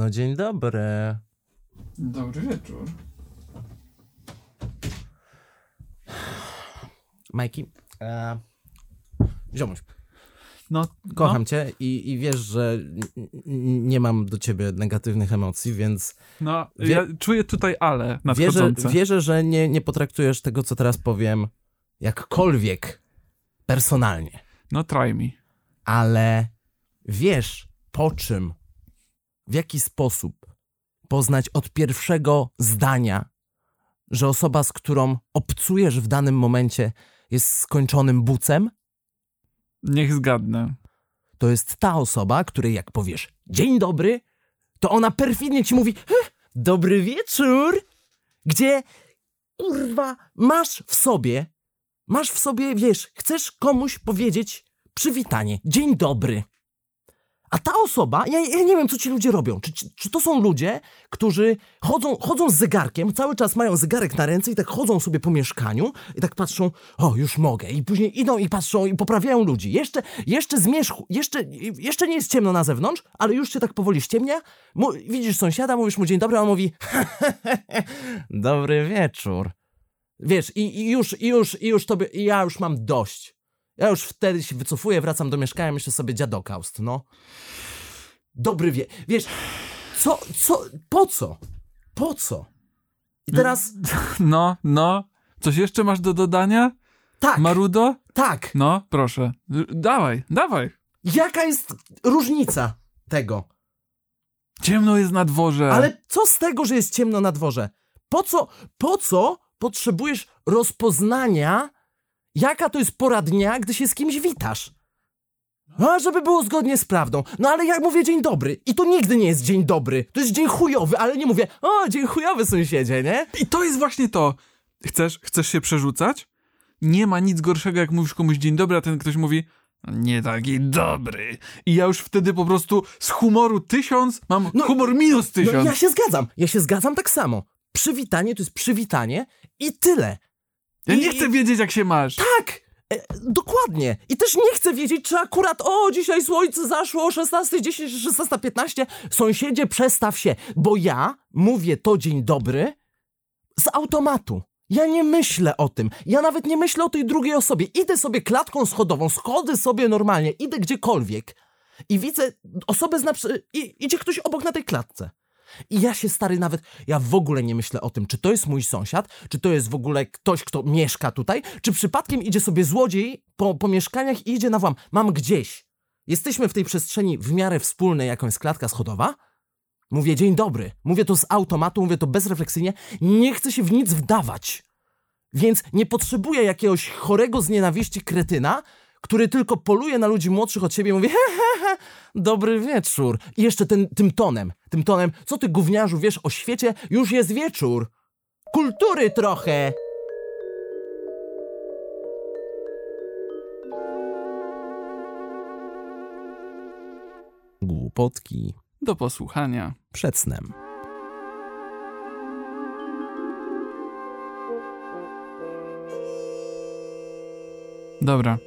No dzień dobry. Dobry wieczór. Majki, ziomuś, kocham cię i wiesz, że nie mam do ciebie negatywnych emocji, więc... Ja czuję tutaj ale nadchodzące. Wierzę, że nie potraktujesz tego, co teraz powiem, jakkolwiek personalnie. Try me. Ale wiesz, po czym, w jaki sposób poznać od pierwszego zdania, że osoba, z którą obcujesz w danym momencie, jest skończonym bucem? Niech zgadnę. To jest ta osoba, której jak powiesz dzień dobry, to ona perfidnie ci mówi dobry wieczór, gdzie kurwa masz w sobie, wiesz, chcesz komuś powiedzieć przywitanie, dzień dobry. A ta osoba, ja nie wiem, co ci ludzie robią. Czy to są ludzie, którzy chodzą z zegarkiem, cały czas mają zegarek na ręce i tak chodzą sobie po mieszkaniu i tak patrzą, o, już mogę. I później idą i patrzą i poprawiają ludzi. Jeszcze nie jest ciemno na zewnątrz, ale już się tak powoli ściemnia. Widzisz sąsiada, mówisz mu dzień dobry, a on mówi dobry wieczór. Wiesz, i już tobie, ja już mam dość. Ja już wtedy się wycofuję, wracam do mieszkania, myślę sobie dziadokaust, Dobry wiesz, po co? I teraz... Coś jeszcze masz do dodania? Tak. Marudo? Tak. Proszę. Dawaj. Jaka jest różnica tego? Ciemno jest na dworze. Ale co z tego, że jest ciemno na dworze? Po co potrzebujesz rozpoznania... Jaka to jest pora dnia, gdy się z kimś witasz? Żeby było zgodnie z prawdą. Ale ja mówię dzień dobry. I to nigdy nie jest dzień dobry. To jest dzień chujowy, ale nie mówię, dzień chujowy sąsiedzie, nie? I to jest właśnie to. Chcesz się przerzucać? Nie ma nic gorszego, jak mówisz komuś dzień dobry, a ten ktoś mówi, nie taki dobry. I ja już wtedy po prostu z humoru 1000 mam humor -1000. Ja się zgadzam tak samo. Przywitanie to jest przywitanie i tyle. Ja nie chcę wiedzieć, jak się masz. Tak, dokładnie. I też nie chcę wiedzieć, czy akurat, dzisiaj słońce zaszło o 16:10, 16:15. Sąsiedzie, przestaw się, bo ja mówię to dzień dobry z automatu. Ja nie myślę o tym. Ja nawet nie myślę o tej drugiej osobie. Idę sobie klatką schodową, schody sobie normalnie, idę gdziekolwiek i widzę osobę, idzie ktoś obok na tej klatce. I ja się, stary, ja w ogóle nie myślę o tym, czy to jest mój sąsiad, czy to jest w ogóle ktoś, kto mieszka tutaj, czy przypadkiem idzie sobie złodziej po mieszkaniach i idzie na włam. Mam gdzieś. Jesteśmy w tej przestrzeni w miarę wspólnej, jaką jest klatka schodowa. Mówię dzień dobry. Mówię to z automatu, mówię to bezrefleksyjnie. Nie chcę się w nic wdawać. Więc nie potrzebuję jakiegoś chorego z nienawiści kretyna, który tylko poluje na ludzi młodszych od siebie i mówi dobry wieczór. I jeszcze tym tonem, co ty gówniarzu wiesz o świecie, już jest wieczór. Kultury trochę. Głupotki do posłuchania przed snem. Dobra.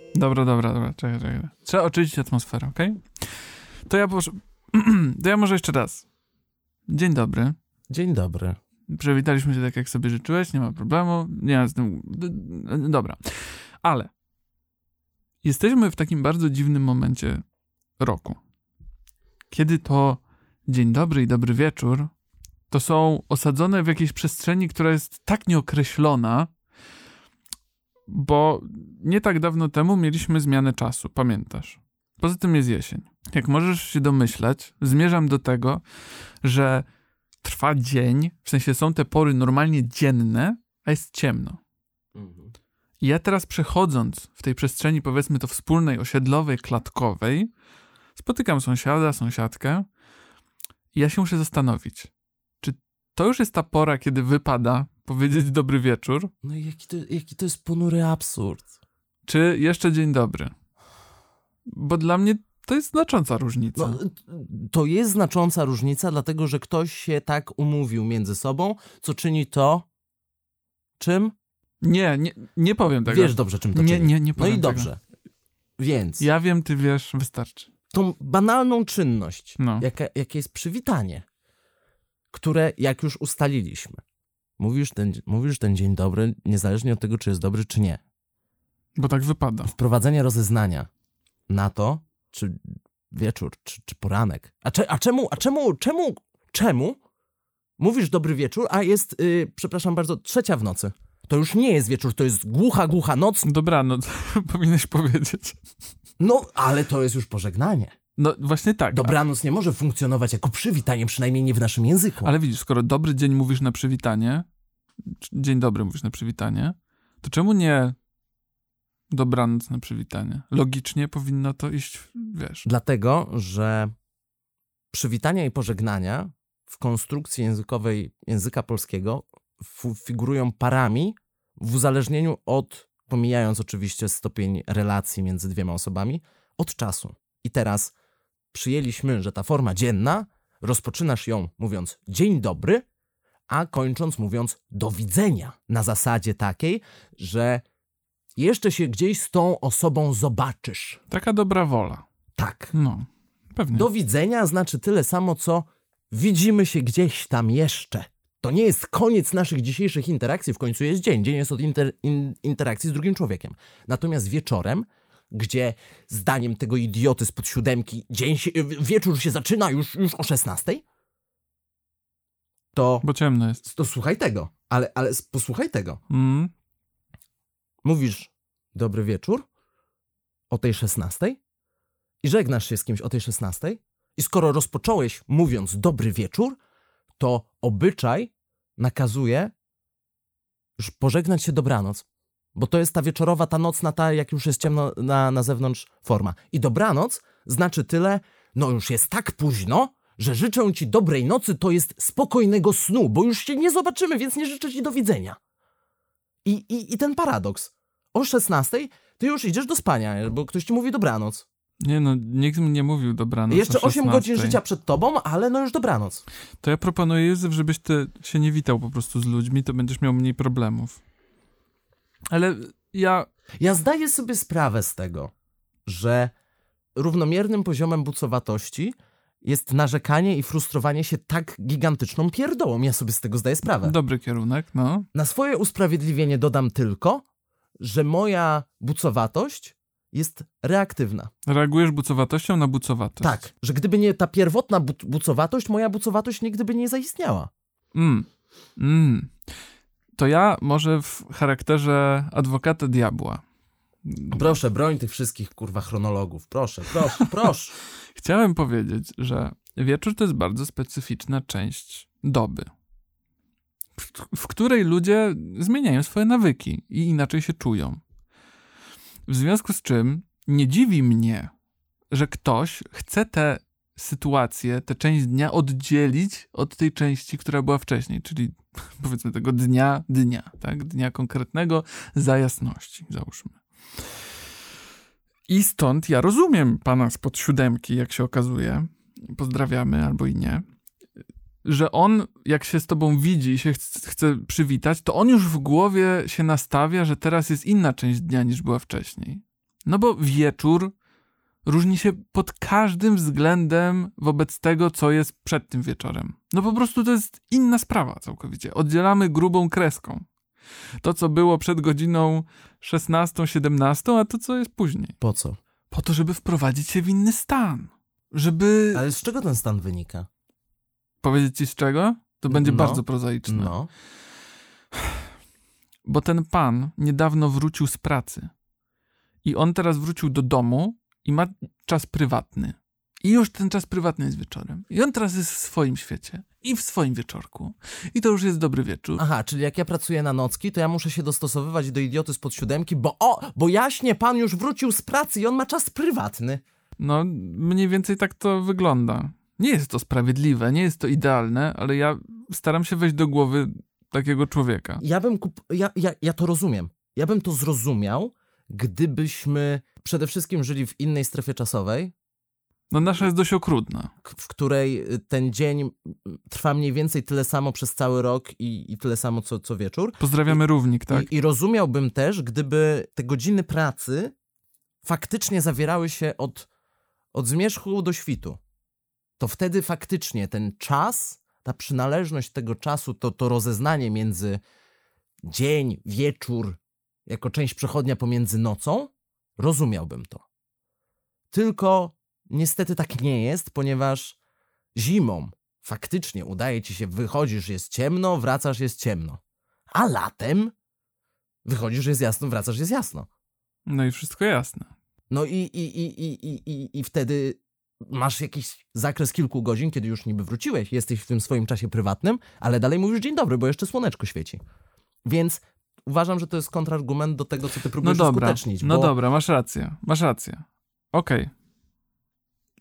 Czekaj. Trzeba oczyścić atmosferę, okej? To ja może jeszcze raz. Dzień dobry. Dzień dobry. Przywitaliśmy się tak, jak sobie życzyłeś, nie ma problemu. Nie ma z tym... Dobra. Ale jesteśmy w takim bardzo dziwnym momencie roku. Kiedy to dzień dobry i dobry wieczór to są osadzone w jakiejś przestrzeni, która jest tak nieokreślona, bo nie tak dawno temu mieliśmy zmianę czasu, pamiętasz? Poza tym jest jesień. Jak możesz się domyślać, zmierzam do tego, że trwa dzień, w sensie są te pory normalnie dzienne, a jest ciemno. I ja teraz przechodząc w tej przestrzeni, powiedzmy to wspólnej, osiedlowej, klatkowej, spotykam sąsiada, sąsiadkę i ja się muszę zastanowić, czy to już jest ta pora, kiedy wypada powiedzieć dobry wieczór? Jaki to jest ponury absurd. Czy jeszcze dzień dobry? Bo dla mnie to jest znacząca różnica. To jest znacząca różnica, dlatego że ktoś się tak umówił między sobą, co czyni to... Czym? Nie powiem tego. Wiesz dobrze, czym to czyni. Nie powiem tego. No i dobrze. Więc... Ja wiem, ty wiesz, wystarczy. Tą banalną czynność, jaka jest przywitanie. które jak już ustaliliśmy. Mówisz ten dzień dobry, niezależnie od tego, czy jest dobry, czy nie. Bo tak wypada. Wprowadzenie rozeznania na to, czy wieczór, czy poranek. Czemu mówisz dobry wieczór, a jest, przepraszam bardzo, 3:00 w nocy? To już nie jest wieczór, to jest głucha noc. Dobranoc, powinieneś powiedzieć. No, ale to jest już pożegnanie. No właśnie tak. Dobranoc nie może funkcjonować jako przywitanie, przynajmniej nie w naszym języku. Ale widzisz, skoro dobry dzień mówisz na przywitanie, dzień dobry mówisz na przywitanie, to czemu nie dobranoc na przywitanie? Logicznie powinno to iść, wiesz. Dlatego, że przywitania i pożegnania w konstrukcji językowej języka polskiego figurują parami w uzależnieniu od, pomijając oczywiście stopień relacji między dwiema osobami, od czasu. I teraz przyjęliśmy, że ta forma dzienna, rozpoczynasz ją mówiąc dzień dobry, a kończąc mówiąc do widzenia. Na zasadzie takiej, że jeszcze się gdzieś z tą osobą zobaczysz. Taka dobra wola. Tak. No, pewnie. Do widzenia znaczy tyle samo, co widzimy się gdzieś tam jeszcze. To nie jest koniec naszych dzisiejszych interakcji, w końcu jest dzień. Dzień jest od interakcji z drugim człowiekiem. Natomiast wieczorem, gdzie zdaniem tego idioty spod 7 wieczór się zaczyna już o 16:00, to... Bo ciemno jest. To słuchaj tego, ale posłuchaj tego. Mm. Mówisz dobry wieczór o tej 16:00 i żegnasz się z kimś o tej 16:00 i skoro rozpocząłeś mówiąc dobry wieczór, to obyczaj nakazuje już pożegnać się dobranoc. Bo to jest ta wieczorowa, ta nocna, ta jak już jest ciemno na zewnątrz forma. I dobranoc znaczy tyle, no już jest tak późno, że życzę ci dobrej nocy, to jest spokojnego snu, bo już się nie zobaczymy, więc nie życzę ci do widzenia. I ten paradoks. O 16:00 ty już idziesz do spania, bo ktoś ci mówi dobranoc. Nie no, nikt mi nie mówił dobranoc. Jeszcze 8 godzin życia przed tobą, ale no już dobranoc. To ja proponuję, Józef, żebyś ty się nie witał po prostu z ludźmi, to będziesz miał mniej problemów. Ale ja zdaję sobie sprawę z tego, że równomiernym poziomem bucowatości jest narzekanie i frustrowanie się tak gigantyczną pierdołą. Ja sobie z tego zdaję sprawę. Dobry kierunek, no. Na swoje usprawiedliwienie dodam tylko, że moja bucowatość jest reaktywna. Reagujesz bucowatością na bucowatość. Tak, że gdyby nie ta pierwotna bucowatość, moja bucowatość nigdy by nie zaistniała. To ja może w charakterze adwokata diabła. Proszę, broń tych wszystkich, kurwa, chronologów. Proszę. Chciałem powiedzieć, że wieczór to jest bardzo specyficzna część doby, w której ludzie zmieniają swoje nawyki i inaczej się czują. W związku z czym nie dziwi mnie, że ktoś chce tę sytuację, tę część dnia oddzielić od tej części, która była wcześniej, czyli powiedzmy tego dnia, tak? Dnia konkretnego za jasności, załóżmy. I stąd ja rozumiem pana spod 7, jak się okazuje, pozdrawiamy albo i nie, że on, jak się z tobą widzi i się chce przywitać, to on już w głowie się nastawia, że teraz jest inna część dnia niż była wcześniej. No bo wieczór różni się pod każdym względem wobec tego, co jest przed tym wieczorem. No po prostu to jest inna sprawa całkowicie. Oddzielamy grubą kreską to, co było przed godziną 16, 17, a to, co jest później. Po co? Po to, żeby wprowadzić się w inny stan. Żeby... Ale z czego ten stan wynika? Powiedzieć ci z czego? To będzie bardzo prozaiczne. No. Bo ten pan niedawno wrócił z pracy. I on teraz wrócił do domu i ma czas prywatny. I już ten czas prywatny jest wieczorem. I on teraz jest w swoim świecie. I w swoim wieczorku. I to już jest dobry wieczór. Aha, czyli jak ja pracuję na nocki, to ja muszę się dostosowywać do idioty spod 7, bo jaśnie pan już wrócił z pracy i on ma czas prywatny. No, mniej więcej tak to wygląda. Nie jest to sprawiedliwe, nie jest to idealne, ale ja staram się wejść do głowy takiego człowieka. Ja to rozumiem. Ja bym to zrozumiał, gdybyśmy przede wszystkim żyli w innej strefie czasowej. No nasza jest dość okrutna. W której ten dzień trwa mniej więcej tyle samo przez cały rok i tyle samo co wieczór. Pozdrawiamy równik, tak? I rozumiałbym też, gdyby te godziny pracy faktycznie zawierały się od zmierzchu do świtu. To wtedy faktycznie ten czas ta przynależność tego czasu, to rozeznanie między dzień, wieczór, jako część przechodnia pomiędzy nocą, rozumiałbym to. Tylko niestety tak nie jest, ponieważ zimą faktycznie udaje ci się, wychodzisz, jest ciemno, wracasz, jest ciemno. A latem wychodzisz, jest jasno, wracasz, jest jasno. No i wszystko jasne. No i wtedy masz jakiś zakres kilku godzin, kiedy już niby wróciłeś, jesteś w tym swoim czasie prywatnym, ale dalej mówisz dzień dobry, bo jeszcze słoneczko świeci. Więc uważam, że to jest kontrargument do tego, co ty próbujesz uskutecznić. No dobra, masz rację. Okej.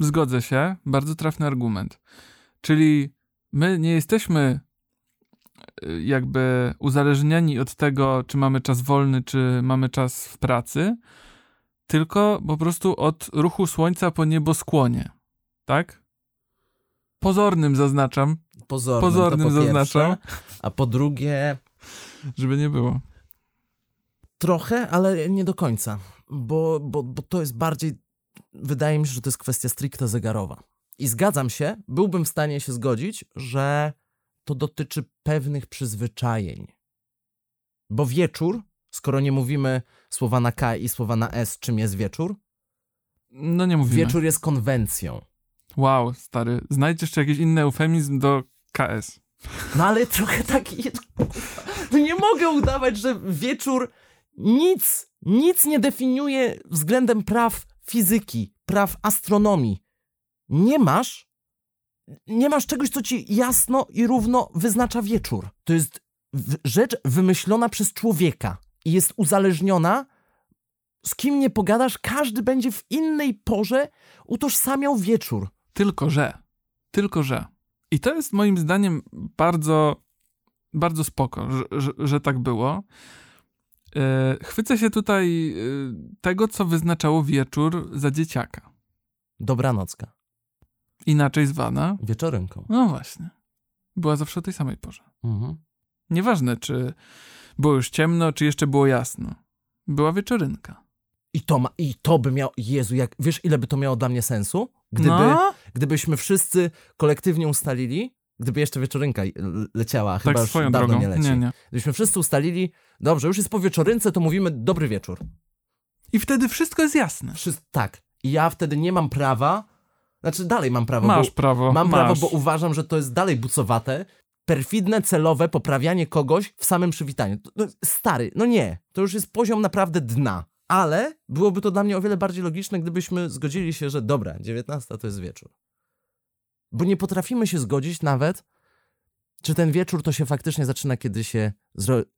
Zgodzę się, bardzo trafny argument. Czyli my nie jesteśmy jakby uzależnieni od tego, czy mamy czas wolny, czy mamy czas w pracy, tylko po prostu od ruchu słońca po nieboskłonie, tak? Pozornym zaznaczam. Pozornym to po zaznaczam. Pierwsze, a po drugie... Żeby nie było. Trochę, ale nie do końca, bo to jest bardziej... Wydaje mi się, że to jest kwestia stricte zegarowa. I zgadzam się, byłbym w stanie się zgodzić, że to dotyczy pewnych przyzwyczajeń. Bo wieczór, skoro nie mówimy słowa na K i słowa na S, czym jest wieczór? No nie mówimy. Wieczór jest konwencją. Wow, stary, znajdź jeszcze jakiś inny eufemizm do KS. No ale trochę taki... No nie mogę udawać, że wieczór nic nie definiuje względem praw fizyki, praw astronomii. Nie masz czegoś, co ci jasno i równo wyznacza wieczór. To jest rzecz wymyślona przez człowieka i jest uzależniona. Z kim nie pogadasz, każdy będzie w innej porze utożsamiał wieczór. Tylko że. I to jest moim zdaniem bardzo, bardzo spoko, że tak było. Chwycę się tutaj tego, co wyznaczało wieczór za dzieciaka. Dobranocka. Inaczej zwana... Wieczorynką. No właśnie. Była zawsze o tej samej porze. Mhm. Nieważne, czy było już ciemno, czy jeszcze było jasno. Była wieczorynka. I to by miało... Jezu, jak wiesz, ile by to miało dla mnie sensu? Gdybyśmy wszyscy kolektywnie ustalili... Gdyby jeszcze wieczorynka leciała, tak chyba już dawno drogą. Nie leci. Nie. Gdybyśmy wszyscy ustalili, dobrze, już jest po wieczorynce, to mówimy dobry wieczór. I wtedy wszystko jest jasne. Tak. I ja wtedy nie mam prawa, znaczy dalej mam prawo. Mam prawo, bo uważam, że to jest dalej bucowate, perfidne, celowe poprawianie kogoś w samym przywitaniu. Stary, no nie. To już jest poziom naprawdę dna. Ale byłoby to dla mnie o wiele bardziej logiczne, gdybyśmy zgodzili się, że dobra, 19 to jest wieczór. Bo nie potrafimy się zgodzić nawet, czy ten wieczór to się faktycznie zaczyna, kiedy się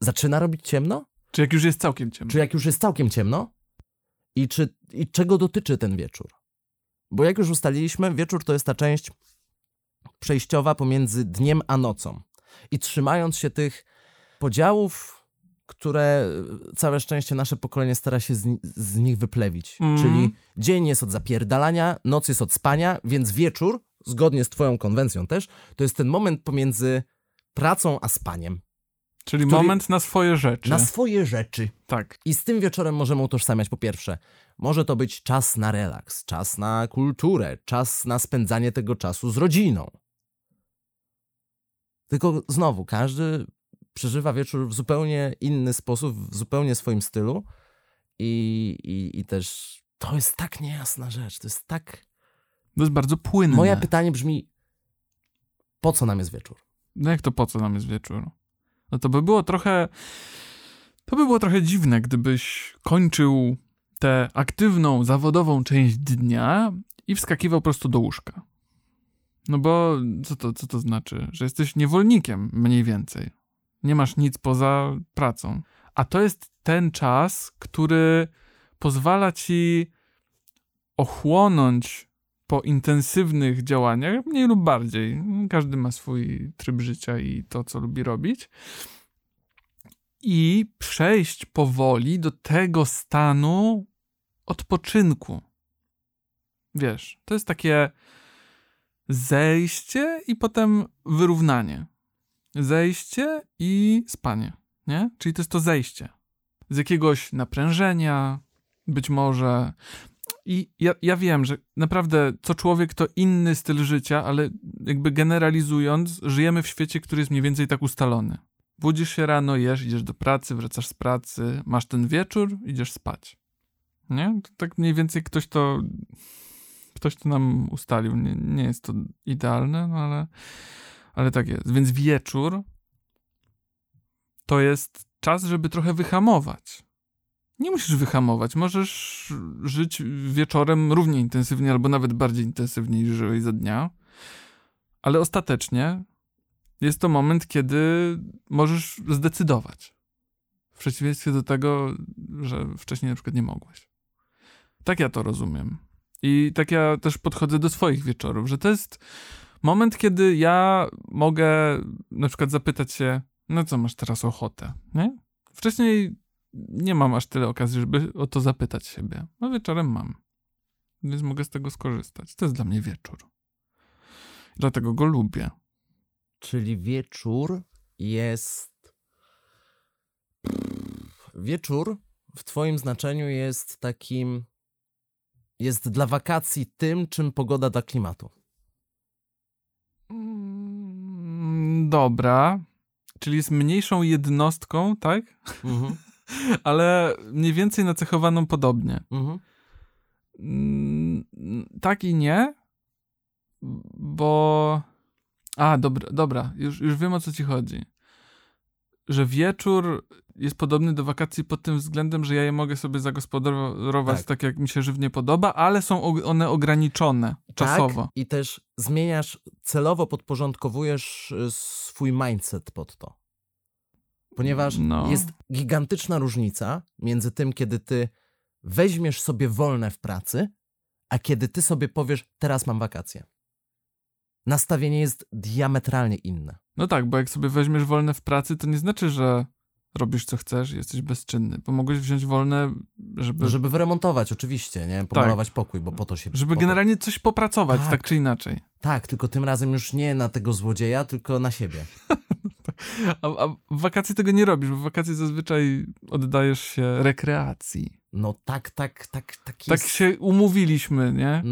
zaczyna robić ciemno? Czy jak już jest całkiem ciemno? I czego dotyczy ten wieczór? Bo jak już ustaliliśmy, wieczór to jest ta część przejściowa pomiędzy dniem a nocą. I trzymając się tych podziałów, które całe szczęście nasze pokolenie stara się z nich wyplewić. Mm. Czyli dzień jest od zapierdalania, noc jest od spania, więc wieczór, zgodnie z twoją konwencją też, to jest ten moment pomiędzy pracą a spaniem. Czyli moment na swoje rzeczy. Tak. I z tym wieczorem możemy utożsamiać, po pierwsze, może to być czas na relaks, czas na kulturę, czas na spędzanie tego czasu z rodziną. Tylko znowu, każdy przeżywa wieczór w zupełnie inny sposób, w zupełnie swoim stylu i też to jest tak niejasna rzecz, to jest tak... To jest bardzo płynne. Moje pytanie brzmi, po co nam jest wieczór? No jak to po co nam jest wieczór? No to by było trochę dziwne, gdybyś kończył tę aktywną, zawodową część dnia i wskakiwał prosto do łóżka. No bo co to znaczy? Że jesteś niewolnikiem mniej więcej. Nie masz nic poza pracą. A to jest ten czas, który pozwala ci ochłonąć po intensywnych działaniach, mniej lub bardziej. Każdy ma swój tryb życia i to, co lubi robić. I przejść powoli do tego stanu odpoczynku. Wiesz, to jest takie zejście i potem wyrównanie. Zejście i spanie, nie? Czyli to jest to zejście. Z jakiegoś naprężenia, być może... I ja wiem, że naprawdę co człowiek to inny styl życia, ale jakby generalizując, żyjemy w świecie, który jest mniej więcej tak ustalony. Budzisz się rano, jesz, idziesz do pracy, wracasz z pracy, masz ten wieczór, idziesz spać. Nie? To tak mniej więcej ktoś to nam ustalił. Nie jest to idealne, no ale tak jest. Więc wieczór to jest czas, żeby trochę wyhamować. Nie musisz wyhamować, możesz żyć wieczorem równie intensywnie albo nawet bardziej intensywnie niż żyłeś za dnia, ale ostatecznie jest to moment, kiedy możesz zdecydować. W przeciwieństwie do tego, że wcześniej na przykład nie mogłeś. Tak ja to rozumiem. I tak ja też podchodzę do swoich wieczorów, że to jest moment, kiedy ja mogę na przykład zapytać się, no co masz teraz ochotę, nie? Wcześniej nie mam aż tyle okazji, żeby o to zapytać siebie. No wieczorem mam. Więc mogę z tego skorzystać. To jest dla mnie wieczór. Dlatego go lubię. Czyli wieczór jest... Wieczór w twoim znaczeniu jest takim... Jest dla wakacji tym, czym pogoda dla klimatu. Dobra. Czyli jest mniejszą jednostką, tak? Mhm. Ale mniej więcej nacechowaną podobnie. Mhm. Tak i nie, bo... dobra, już wiem, o co ci chodzi. Że wieczór jest podobny do wakacji pod tym względem, że ja je mogę sobie zagospodarować tak jak mi się żywnie podoba, ale są one ograniczone czasowo. Tak, i też zmieniasz, celowo podporządkowujesz swój mindset pod to. Ponieważ jest gigantyczna różnica między tym, kiedy ty weźmiesz sobie wolne w pracy, a kiedy ty sobie powiesz, teraz mam wakacje. Nastawienie jest diametralnie inne. No tak, bo jak sobie weźmiesz wolne w pracy, to nie znaczy, że robisz co chcesz i jesteś bezczynny, bo mogłeś wziąć wolne, żeby wyremontować oczywiście, nie? Pomalować pokój, bo po to się... Żeby generalnie coś popracować, tak czy inaczej. Tak, tylko tym razem już nie na tego złodzieja, tylko na siebie. A w wakacje tego nie robisz, bo w wakacje zazwyczaj oddajesz się rekreacji. No tak jest. Tak się umówiliśmy, nie?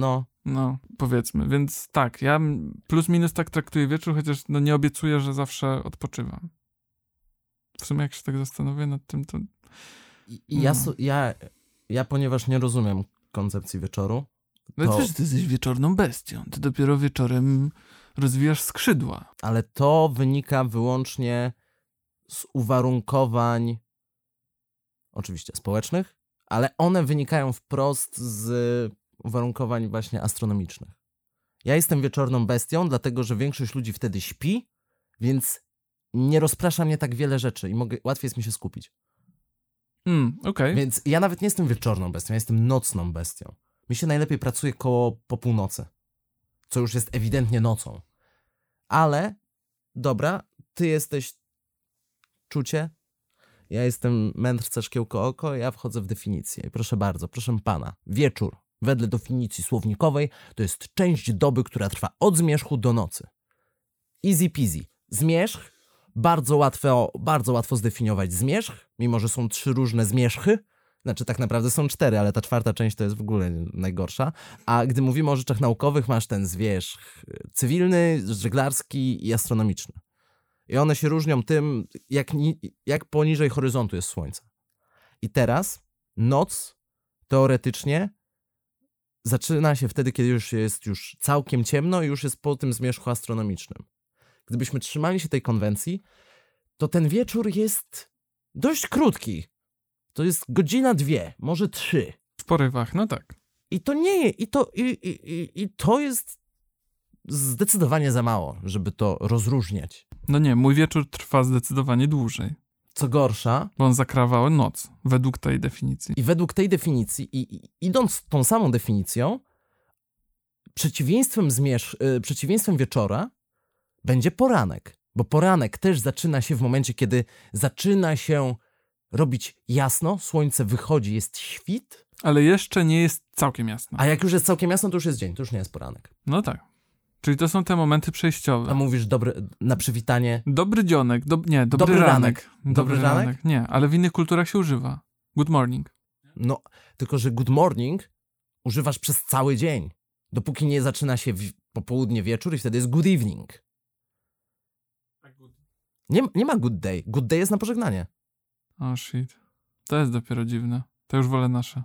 No, powiedzmy, więc tak, ja plus minus tak traktuję wieczór, chociaż nie obiecuję, że zawsze odpoczywam. W sumie jak się tak zastanowię nad tym, to... Ja ponieważ nie rozumiem koncepcji wieczoru... Ale to... ty jesteś wieczorną bestią, ty dopiero wieczorem rozwijasz skrzydła. Ale to wynika wyłącznie z uwarunkowań, oczywiście społecznych, ale one wynikają wprost z... uwarunkowań właśnie astronomicznych. Ja jestem wieczorną bestią, dlatego że większość ludzi wtedy śpi, więc nie rozprasza mnie tak wiele rzeczy i łatwiej jest mi się skupić. Okej. Więc ja nawet nie jestem wieczorną bestią, ja jestem nocną bestią. Mi się najlepiej pracuje koło po północy, co już jest ewidentnie nocą. Ale, dobra, ty jesteś czucie, ja jestem mędrca szkiełko oko, ja wchodzę w definicję. I proszę bardzo, proszę pana, wieczór. Wedle definicji słownikowej, to jest część doby, która trwa od zmierzchu do nocy. Easy peasy. Zmierzch, bardzo łatwo zdefiniować zmierzch, mimo że są 3 różne zmierzchy, znaczy tak naprawdę są 4, ale ta 4. część to jest w ogóle najgorsza, a gdy mówimy o rzeczach naukowych, masz ten zwierzch cywilny, żeglarski i astronomiczny. I one się różnią tym, jak poniżej horyzontu jest słońce. I teraz noc teoretycznie zaczyna się wtedy, kiedy już jest całkiem ciemno i już jest po tym zmierzchu astronomicznym. Gdybyśmy trzymali się tej konwencji, to ten wieczór jest dość krótki. To jest 1-2 godziny, może 3. W porywach, no tak. I to nie jest, i to jest zdecydowanie za mało, żeby to rozróżniać. No nie, mój wieczór trwa zdecydowanie dłużej. Co gorsza... Bo on zakrawał noc, według tej definicji. I według tej definicji, i idąc tą samą definicją, przeciwieństwem wieczora będzie poranek. Bo poranek też zaczyna się w momencie, kiedy zaczyna się robić jasno, słońce wychodzi, jest świt. Ale jeszcze nie jest całkiem jasno. A jak już jest całkiem jasno, to już jest dzień, to już nie jest poranek. No tak. Czyli to są te momenty przejściowe. A mówisz na przywitanie... Dobry dzionek, dobry ranek. Dobry ranek? Nie, ale w innych kulturach się używa. Good morning. No, tylko że good morning używasz przez cały dzień, dopóki nie zaczyna się popołudnie, wieczór i wtedy jest good evening. Nie ma good day. Good day jest na pożegnanie. Oh shit. To jest dopiero dziwne. To już wolę nasze.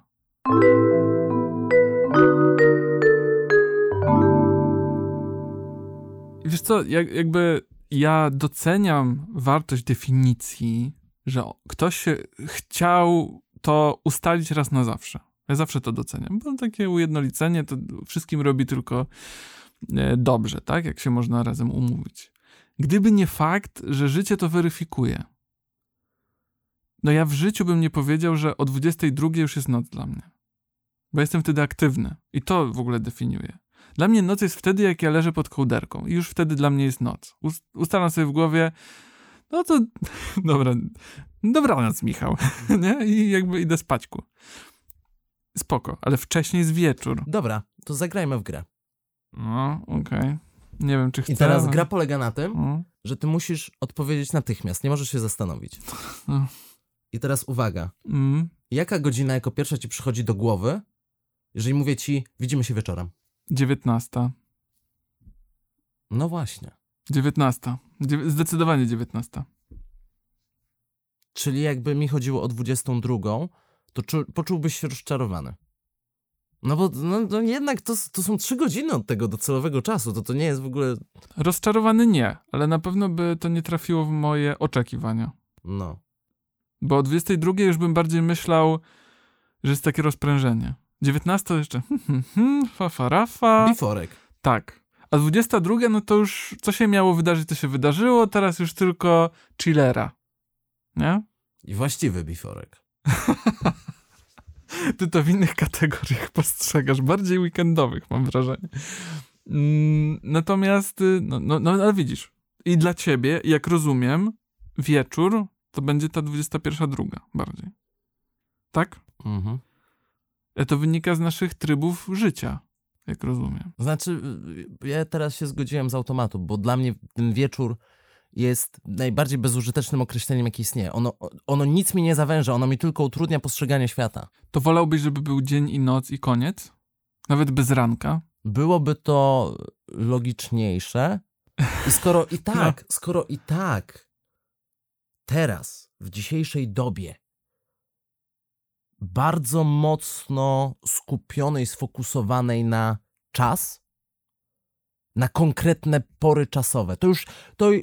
Wiesz co, jakby ja doceniam wartość definicji, że ktoś chciał to ustalić raz na zawsze. Ja zawsze to doceniam, bo takie ujednolicenie to wszystkim robi tylko dobrze, tak? Jak się można razem umówić. Gdyby nie fakt, że życie to weryfikuje. No ja w życiu bym nie powiedział, że o 22 już jest noc dla mnie. Bo jestem wtedy aktywny. I to w ogóle definiuje. Dla mnie noc jest wtedy, jak ja leżę pod kołderką. I już wtedy dla mnie jest noc. Ustalam sobie w głowie, no to dobra, dobranoc Michał. Nie? I jakby idę spaćku. Spoko, ale wcześniej jest wieczór. Dobra, to zagrajmy w grę. No, okej. Nie wiem, czy chcę. I teraz gra polega na tym, że ty musisz odpowiedzieć natychmiast. Nie możesz się zastanowić. No. I teraz uwaga. Jaka godzina jako pierwsza ci przychodzi do głowy, jeżeli mówię ci, widzimy się wieczorem? 19. No właśnie. 19. Zdecydowanie 19. Czyli jakby mi chodziło o 22, to poczułbyś się rozczarowany. No bo no jednak to są 3 godziny od tego docelowego czasu, to nie jest w ogóle... Rozczarowany nie, ale na pewno by to nie trafiło w moje oczekiwania. No. Bo o 22 już bym bardziej myślał, że jest takie rozprężenie. 19 jeszcze rafa. Biforek. Tak. A 22 no to już co się miało wydarzyć, to się wydarzyło, teraz już tylko chillera. Nie? I właściwy biforek. Ty to w innych kategoriach postrzegasz, bardziej weekendowych mam wrażenie. Natomiast, no ale widzisz, i dla ciebie, jak rozumiem, wieczór to będzie ta 21.2 bardziej. Tak? Mhm. To wynika z naszych trybów życia, jak rozumiem. Znaczy, ja teraz się zgodziłem z automatu, bo dla mnie ten wieczór jest najbardziej bezużytecznym określeniem, jakie istnieje. Ono nic mi nie zawęża, ono mi tylko utrudnia postrzeganie świata. To wolałbyś, żeby był dzień i noc i koniec? Nawet bez ranka? Byłoby to logiczniejsze. I skoro i tak, no. Teraz, w dzisiejszej dobie, bardzo mocno skupionej, sfokusowanej na czas, na konkretne pory czasowe.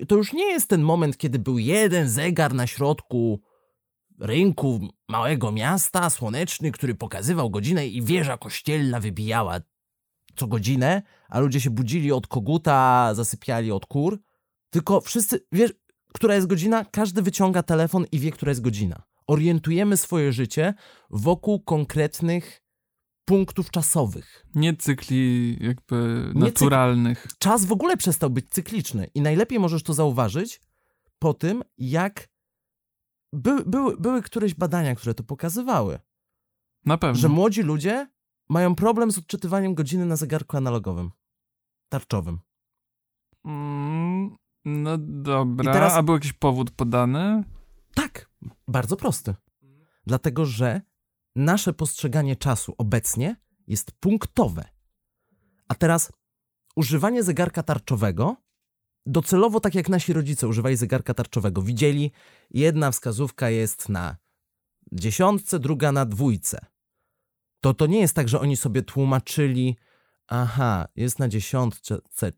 To już nie jest ten moment, kiedy był jeden zegar na środku rynku małego miasta, słoneczny, który pokazywał godzinę i wieża kościelna wybijała co godzinę, a ludzie się budzili od koguta, zasypiali od kur. Tylko wszyscy, wiesz, która jest godzina? Każdy wyciąga telefon i wie, która jest godzina. Orientujemy swoje życie wokół konkretnych punktów czasowych. Nie cykli jakby naturalnych. Czas w ogóle przestał być cykliczny i najlepiej możesz to zauważyć po tym, jak były któreś badania, które to pokazywały. Na pewno. Że młodzi ludzie mają problem z odczytywaniem godziny na zegarku analogowym. Tarczowym. No dobra. A był jakiś powód podany? Tak. Bardzo prosty. Dlatego, że nasze postrzeganie czasu obecnie jest punktowe. A teraz używanie zegarka tarczowego, docelowo tak jak nasi rodzice używali zegarka tarczowego. Widzieli, jedna wskazówka jest na 10, druga na 2. To nie jest tak, że oni sobie tłumaczyli, aha, jest na 10,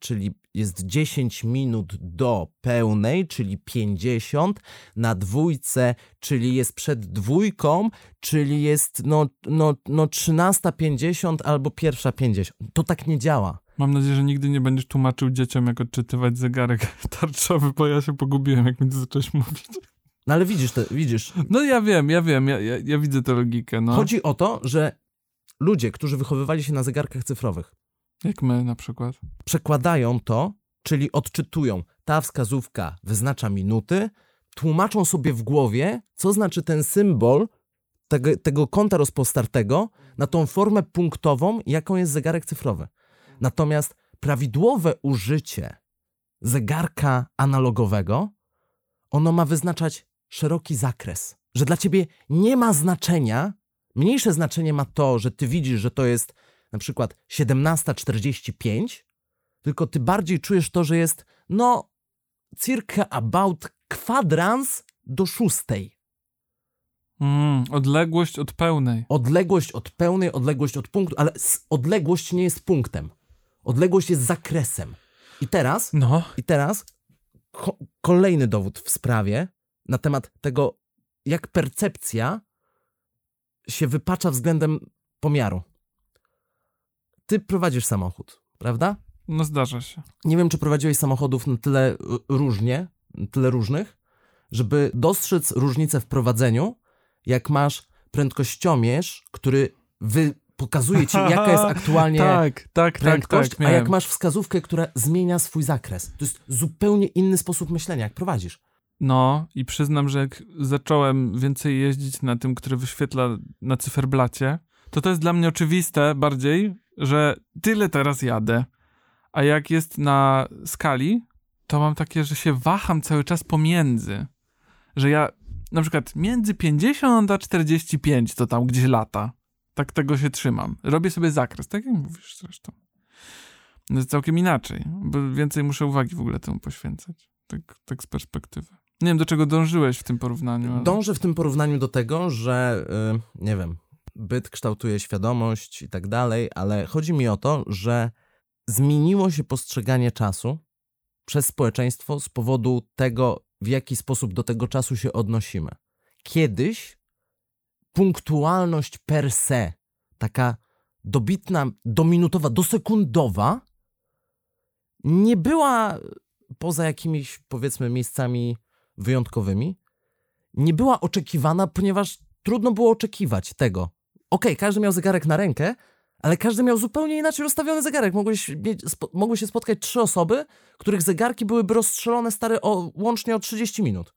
czyli jest 10 minut do pełnej, czyli 50, na 2, czyli jest przed 2, czyli jest 13:50 albo 1:50. To tak nie działa. Mam nadzieję, że nigdy nie będziesz tłumaczył dzieciom, jak odczytywać zegarek tarczowy, bo ja się pogubiłem, jak mi to zacząłeś mówić. No ale widzisz. No ja wiem, ja widzę tę logikę. No. Chodzi o to, że ludzie, którzy wychowywali się na zegarkach cyfrowych. Jak my na przykład. Przekładają to, czyli odczytują. Ta wskazówka wyznacza minuty. Tłumaczą sobie w głowie, co znaczy ten symbol tego kąta rozpostartego na tą formę punktową, jaką jest zegarek cyfrowy. Natomiast prawidłowe użycie zegarka analogowego, ono ma wyznaczać szeroki zakres. Że dla ciebie nie ma znaczenia, Mniejsze znaczenie ma to, że ty widzisz, że to jest na przykład 17:45, tylko ty bardziej czujesz to, że jest no circa about kwadrans do 6. Odległość od pełnej. Odległość od punktu, ale odległość nie jest punktem. Odległość jest zakresem. I teraz kolejny dowód w sprawie na temat tego, jak percepcja się wypacza względem pomiaru. Ty prowadzisz samochód, prawda? No zdarza się. Nie wiem, czy prowadziłeś samochodów na tyle różnie, tyle różnych, żeby dostrzec różnicę w prowadzeniu, jak masz prędkościomierz, który pokazuje ci, jaka jest aktualnie prędkość, a jak masz wskazówkę, która zmienia swój zakres. To jest zupełnie inny sposób myślenia, jak prowadzisz. No i przyznam, że jak zacząłem więcej jeździć na tym, który wyświetla na cyferblacie, to jest dla mnie oczywiste bardziej, że tyle teraz jadę. A jak jest na skali, to mam takie, że się waham cały czas pomiędzy. Że ja na przykład między 50 a 45 to tam gdzieś lata. Tak tego się trzymam. Robię sobie zakres, tak jak mówisz zresztą. No jest całkiem inaczej, bo więcej muszę uwagi w ogóle temu poświęcać. Tak z perspektywy. Nie wiem, do czego dążyłeś w tym porównaniu. Ale... Dążę w tym porównaniu do tego, że nie wiem, byt kształtuje świadomość i tak dalej, ale chodzi mi o to, że zmieniło się postrzeganie czasu przez społeczeństwo z powodu tego, w jaki sposób do tego czasu się odnosimy. Kiedyś punktualność per se, taka dobitna, dominutowa, dosekundowa, nie była, poza jakimiś, powiedzmy, miejscami wyjątkowymi, nie była oczekiwana, ponieważ trudno było oczekiwać tego. Okej, każdy miał zegarek na rękę, ale każdy miał zupełnie inaczej rozstawiony zegarek. Mogły się spotkać 3 osoby, których zegarki byłyby rozstrzelone łącznie o 30 minut.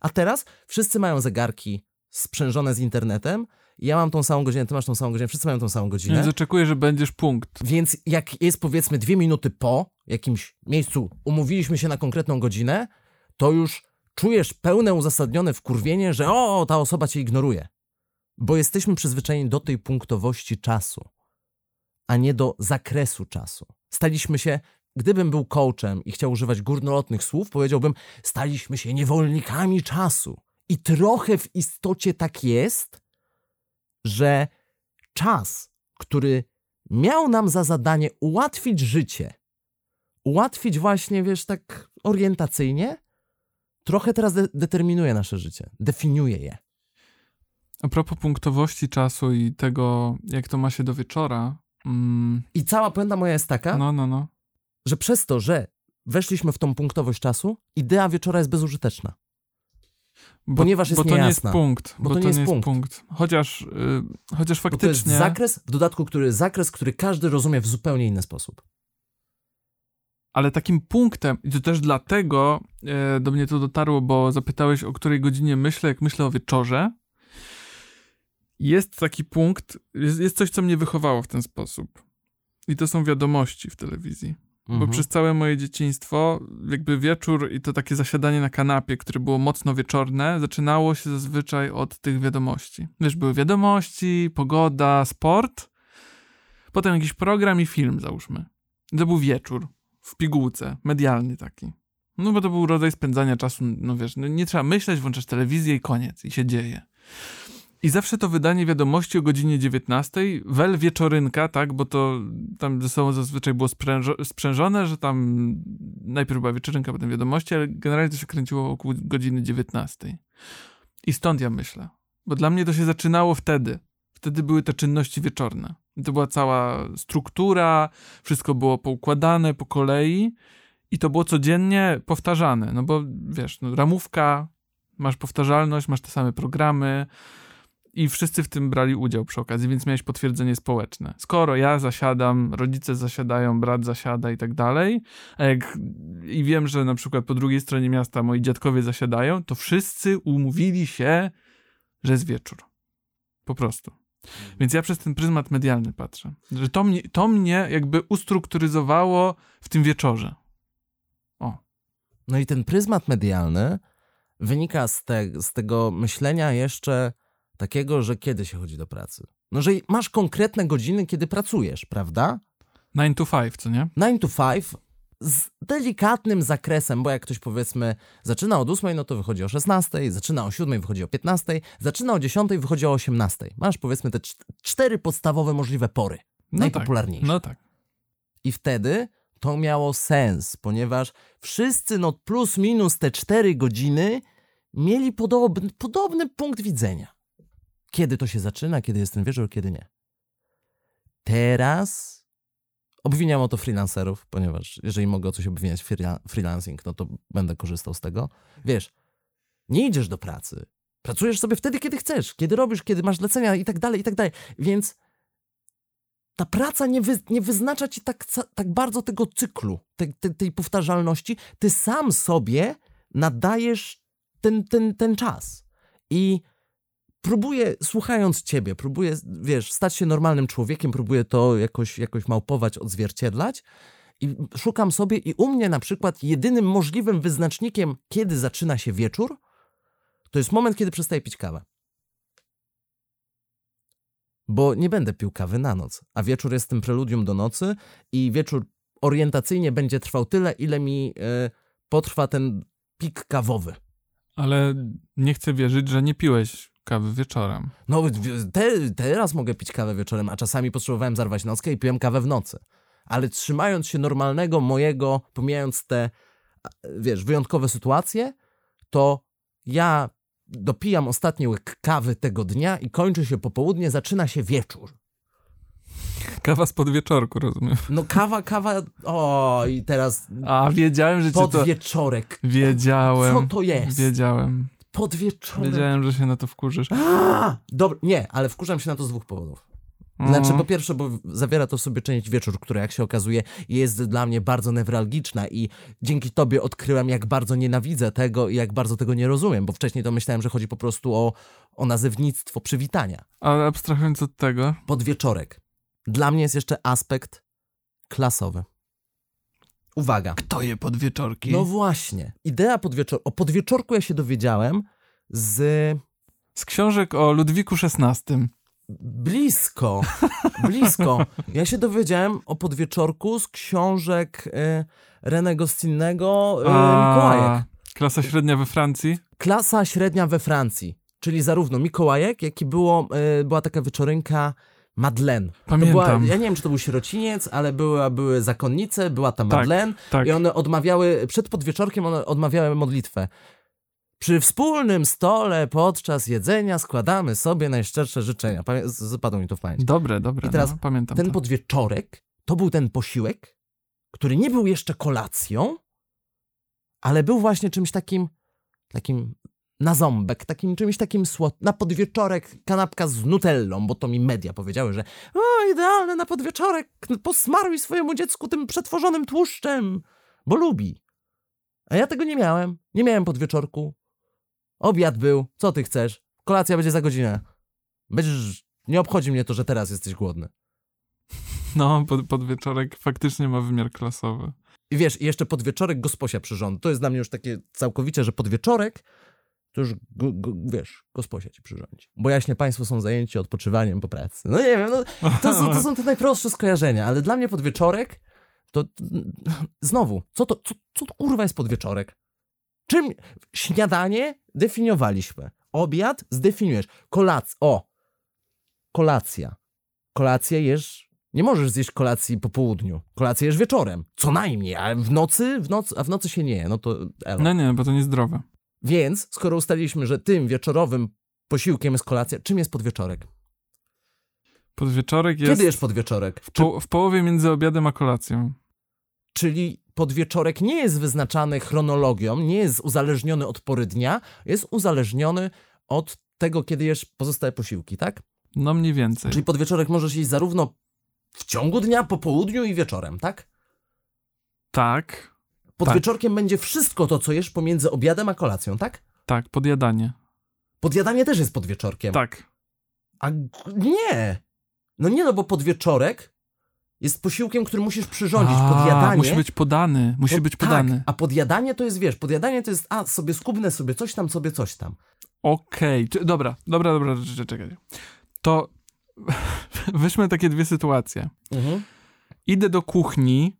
A teraz wszyscy mają zegarki sprzężone z internetem. Ja mam tą samą godzinę, ty masz tą samą godzinę, wszyscy mają tą samą godzinę. Więc oczekuję, że będziesz punkt. Więc jak jest, powiedzmy, 2 minuty po jakimś miejscu, umówiliśmy się na konkretną godzinę, to już czujesz pełne uzasadnione wkurwienie, że ta osoba cię ignoruje. Bo jesteśmy przyzwyczajeni do tej punktowości czasu, a nie do zakresu czasu. Staliśmy się, gdybym był coachem i chciał używać górnolotnych słów, powiedziałbym, staliśmy się niewolnikami czasu. I trochę w istocie tak jest, że czas, który miał nam za zadanie ułatwić życie, ułatwić właśnie, wiesz, tak orientacyjnie, trochę teraz determinuje nasze życie, definiuje je. A propos punktowości czasu i tego, jak to ma się do wieczora... I cała puenta moja jest taka, że przez to, że weszliśmy w tą punktowość czasu, idea wieczora jest bezużyteczna. Ponieważ jest niejasna. Bo to nie jest punkt. Chociaż faktycznie... Bo to jest zakres, w dodatku który każdy rozumie w zupełnie inny sposób. Ale takim punktem, i to też dlatego do mnie to dotarło, bo zapytałeś, o której godzinie myślę, jak myślę o wieczorze. Jest taki punkt, jest coś, co mnie wychowało w ten sposób. I to są wiadomości w telewizji. Bo przez całe moje dzieciństwo jakby wieczór i to takie zasiadanie na kanapie, które było mocno wieczorne, zaczynało się zazwyczaj od tych wiadomości. Wiesz, były wiadomości, pogoda, sport, potem jakiś program i film, załóżmy. To był wieczór w pigułce, medialny taki. No bo to był rodzaj spędzania czasu, no wiesz, nie trzeba myśleć, włączasz telewizję i koniec, i się dzieje. I zawsze to wydanie wiadomości o godzinie 19, wieczorynka, tak, bo to tam ze sobą zazwyczaj było sprzężone, że tam najpierw była wieczorynka, potem wiadomości, ale generalnie to się kręciło około godziny 19. I stąd ja myślę, bo dla mnie to się zaczynało wtedy. Wtedy były te czynności wieczorne. To była cała struktura, wszystko było poukładane po kolei i to było codziennie powtarzane, no bo wiesz, ramówka, masz powtarzalność, masz te same programy, i wszyscy w tym brali udział przy okazji, więc miałeś potwierdzenie społeczne. Skoro ja zasiadam, rodzice zasiadają, brat zasiada i tak dalej, i wiem, że na przykład po drugiej stronie miasta moi dziadkowie zasiadają, to wszyscy umówili się, że jest wieczór. Po prostu. Więc ja przez ten pryzmat medialny patrzę. Że to mnie jakby ustrukturyzowało w tym wieczorze. O. No i ten pryzmat medialny wynika z tego myślenia jeszcze... takiego, że kiedy się chodzi do pracy? No, że masz konkretne godziny, kiedy pracujesz, prawda? 9 to 5, co nie? 9 to 5 z delikatnym zakresem, bo jak ktoś, powiedzmy, zaczyna od 8, no to wychodzi o 16, zaczyna o 7, wychodzi o 15, zaczyna o 10, wychodzi o 18. Masz, powiedzmy, te cztery podstawowe możliwe pory. Najpopularniejsze. No tak. I wtedy to miało sens, ponieważ wszyscy, no plus minus te 4 godziny, mieli podobny punkt widzenia. Kiedy to się zaczyna, kiedy jest ten wieczór, kiedy nie. Teraz obwiniam o to freelancerów, ponieważ jeżeli mogę o coś obwiniać freelancing, no to będę korzystał z tego. Wiesz, nie idziesz do pracy. Pracujesz sobie wtedy, kiedy chcesz, kiedy robisz, kiedy masz zlecenia i tak dalej, i tak dalej. Więc ta praca nie wyznacza ci tak bardzo tego cyklu, tej powtarzalności. Ty sam sobie nadajesz ten czas. I próbuję, słuchając ciebie, wiesz, stać się normalnym człowiekiem, próbuję to jakoś małpować, odzwierciedlać i szukam sobie i u mnie na przykład jedynym możliwym wyznacznikiem, kiedy zaczyna się wieczór, to jest moment, kiedy przestaję pić kawę. Bo nie będę pił kawy na noc, a wieczór jest tym preludium do nocy i wieczór orientacyjnie będzie trwał tyle, ile mi potrwa ten pik kawowy. Ale nie chcę wierzyć, że nie piłeś kawy wieczorem. No teraz mogę pić kawę wieczorem, a czasami potrzebowałem zarwać nockę i piłem kawę w nocy. Ale trzymając się normalnego mojego, pomijając te, wiesz, wyjątkowe sytuacje, to ja dopijam ostatni łyk kawy tego dnia i kończy się popołudnie, zaczyna się wieczór. Kawa z podwieczorku, rozumiem. No kawa, o i teraz... A wiedziałem, że podwieczorek. Wiedziałem. Co to jest? Wiedziałem. Podwieczorek. Wiedziałem, że się na to wkurzysz. Dobra, nie, ale wkurzam się na to z 2 powodów. Znaczy, po pierwsze, bo zawiera to w sobie część wieczór, która, jak się okazuje, jest dla mnie bardzo newralgiczna i dzięki tobie odkryłem, jak bardzo nienawidzę tego i jak bardzo tego nie rozumiem, bo wcześniej to myślałem, że chodzi po prostu o nazewnictwo przywitania. Ale abstrahując od tego... Podwieczorek. Dla mnie jest jeszcze aspekt klasowy. Uwaga. Kto je podwieczorki? No właśnie. Idea podwieczorku. O podwieczorku ja się dowiedziałem z książek o Ludwiku XVI. Blisko. Ja się dowiedziałem o podwieczorku z książek René Goscinnego Mikołajek. Klasa średnia we Francji? Klasa średnia we Francji, czyli zarówno Mikołajek, jak i była taka wieczorynka Madeleine. Pamiętam. Ja nie wiem, czy to był sierociniec, ale były zakonnice, była ta Madeleine tak. I one odmawiały, przed podwieczorkiem one odmawiały modlitwę. Przy wspólnym stole podczas jedzenia składamy sobie najszczersze życzenia. Zapadło mi to w pamięć. Dobre. I teraz pamiętam ten podwieczorek to był ten posiłek, który nie był jeszcze kolacją, ale był właśnie czymś takim na ząbek, czymś takim słodkim. Na podwieczorek kanapka z nutellą, bo to mi media powiedziały, że idealne na podwieczorek, posmaruj swojemu dziecku tym przetworzonym tłuszczem, bo lubi. A ja tego nie miałem. Nie miałem podwieczorku. Obiad był, co ty chcesz? Kolacja będzie za godzinę. Nie obchodzi mnie to, że teraz jesteś głodny. No, podwieczorek faktycznie ma wymiar klasowy. I wiesz, jeszcze podwieczorek gosposia przyrządu. To jest dla mnie już takie całkowicie, że podwieczorek to już, wiesz, gosposia ci przyrządzi. Bo jaśnie państwo są zajęci odpoczywaniem po pracy. No nie wiem, to są te najprostsze skojarzenia, ale dla mnie podwieczorek to znowu, co to kurwa jest podwieczorek? Czym śniadanie definiowaliśmy? Obiad zdefiniujesz. Kolacja. Kolację jesz... Nie możesz zjeść kolacji po południu. Kolację jesz wieczorem. Co najmniej, ale w nocy się nie je. No to... Elo. No nie, bo to niezdrowe. Więc, skoro ustaliliśmy, że tym wieczorowym posiłkiem jest kolacja, czym jest podwieczorek? Podwieczorek jest... Kiedy jesz podwieczorek? W połowie między obiadem a kolacją. Czyli... Podwieczorek nie jest wyznaczany chronologią, nie jest uzależniony od pory dnia, jest uzależniony od tego, kiedy jesz pozostałe posiłki, tak? No mniej więcej. Czyli podwieczorek możesz jeść zarówno w ciągu dnia, po południu i wieczorem, tak? Tak. Podwieczorkiem będzie wszystko to, co jesz pomiędzy obiadem a kolacją, tak? Tak, podjadanie. Podjadanie też jest podwieczorkiem. Tak. A nie! No nie, no bo podwieczorek... Jest posiłkiem, który musisz przyrządzić. Podjadanie... Musi być podany. Musi być podany. Tak, a podjadanie to jest, wiesz, podjadanie to jest, sobie skubnę sobie coś tam. Okej, okay. Dobra, czekaj. To weźmy takie dwie sytuacje. Mhm. Idę do kuchni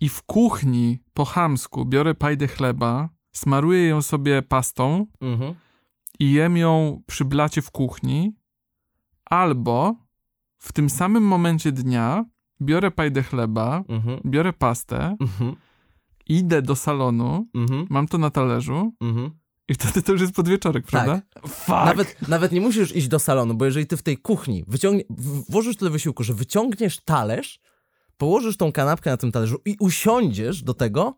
i w kuchni po chamsku biorę pajdę chleba, smaruję ją sobie pastą i jem ją przy blacie w kuchni, albo w tym samym momencie dnia biorę pajdę chleba, biorę pastę, idę do salonu, mam to na talerzu, i wtedy to już jest podwieczorek, prawda? Tak. Fuck. Nawet nie musisz iść do salonu, bo jeżeli ty w tej kuchni włożysz tyle wysiłku, że wyciągniesz talerz, położysz tą kanapkę na tym talerzu i usiądziesz do tego,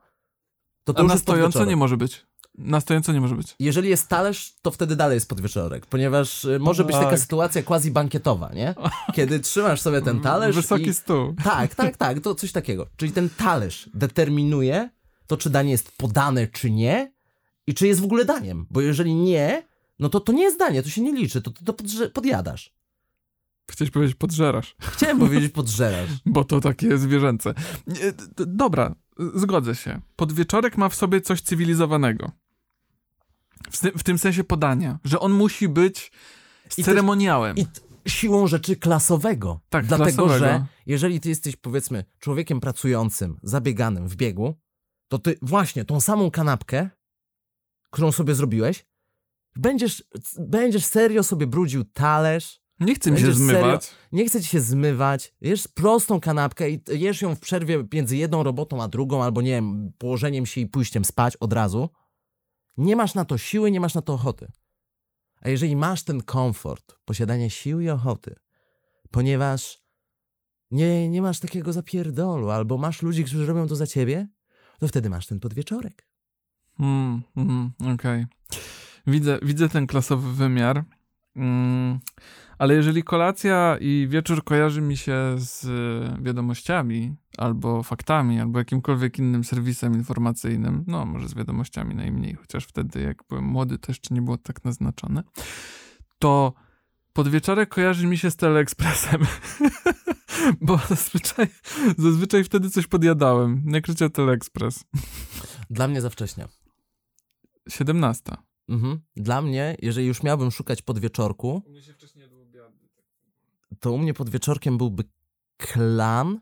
to już jest podwieczorek. Na stojąco nie może być. Na stojąco nie może być. Jeżeli jest talerz, to wtedy dalej jest podwieczorek, ponieważ może być taka sytuacja quasi-bankietowa, nie? Kiedy trzymasz sobie ten talerz wysoki stół. Tak, to coś takiego. Czyli ten talerz determinuje to, czy danie jest podane, czy nie, i czy jest w ogóle daniem, bo jeżeli nie, no to nie jest danie, to się nie liczy, to podjadasz. Chciałeś powiedzieć podżerasz. Chciałem powiedzieć podżerasz. Bo to takie zwierzęce. Dobra, zgodzę się. Podwieczorek ma w sobie coś cywilizowanego. W tym sensie podania, że on musi być z ceremoniałem. Siłą rzeczy klasowego. Tak, dlatego, klasowego. Że jeżeli ty jesteś, powiedzmy, człowiekiem pracującym, zabieganym w biegu, to ty właśnie tą samą kanapkę, którą sobie zrobiłeś, będziesz serio sobie brudził talerz. Nie chce mi się zmywać. Serio, nie chce ci się zmywać. Jesz prostą kanapkę i jesz ją w przerwie między jedną robotą a drugą, albo nie wiem, położeniem się i pójściem spać od razu. Nie masz na to siły, nie masz na to ochoty. A jeżeli masz ten komfort posiadania sił i ochoty, ponieważ nie masz takiego zapierdolu, albo masz ludzi, którzy robią to za ciebie, to wtedy masz ten podwieczorek. Okej. Widzę ten klasowy wymiar. Ale jeżeli kolacja i wieczór kojarzy mi się z wiadomościami, albo faktami, albo jakimkolwiek innym serwisem informacyjnym, no może z wiadomościami najmniej, chociaż wtedy jak byłem młody, to jeszcze nie było tak naznaczone, to podwieczorek kojarzy mi się z Teleekspresem, bo zazwyczaj wtedy coś podjadałem, jak leciał Teleekspres. Dla mnie za wcześnie. 17:00. Dla mnie, jeżeli już miałbym szukać podwieczorku, u mnie się wcześniej jadło obiady. To u mnie podwieczorkiem byłby klan.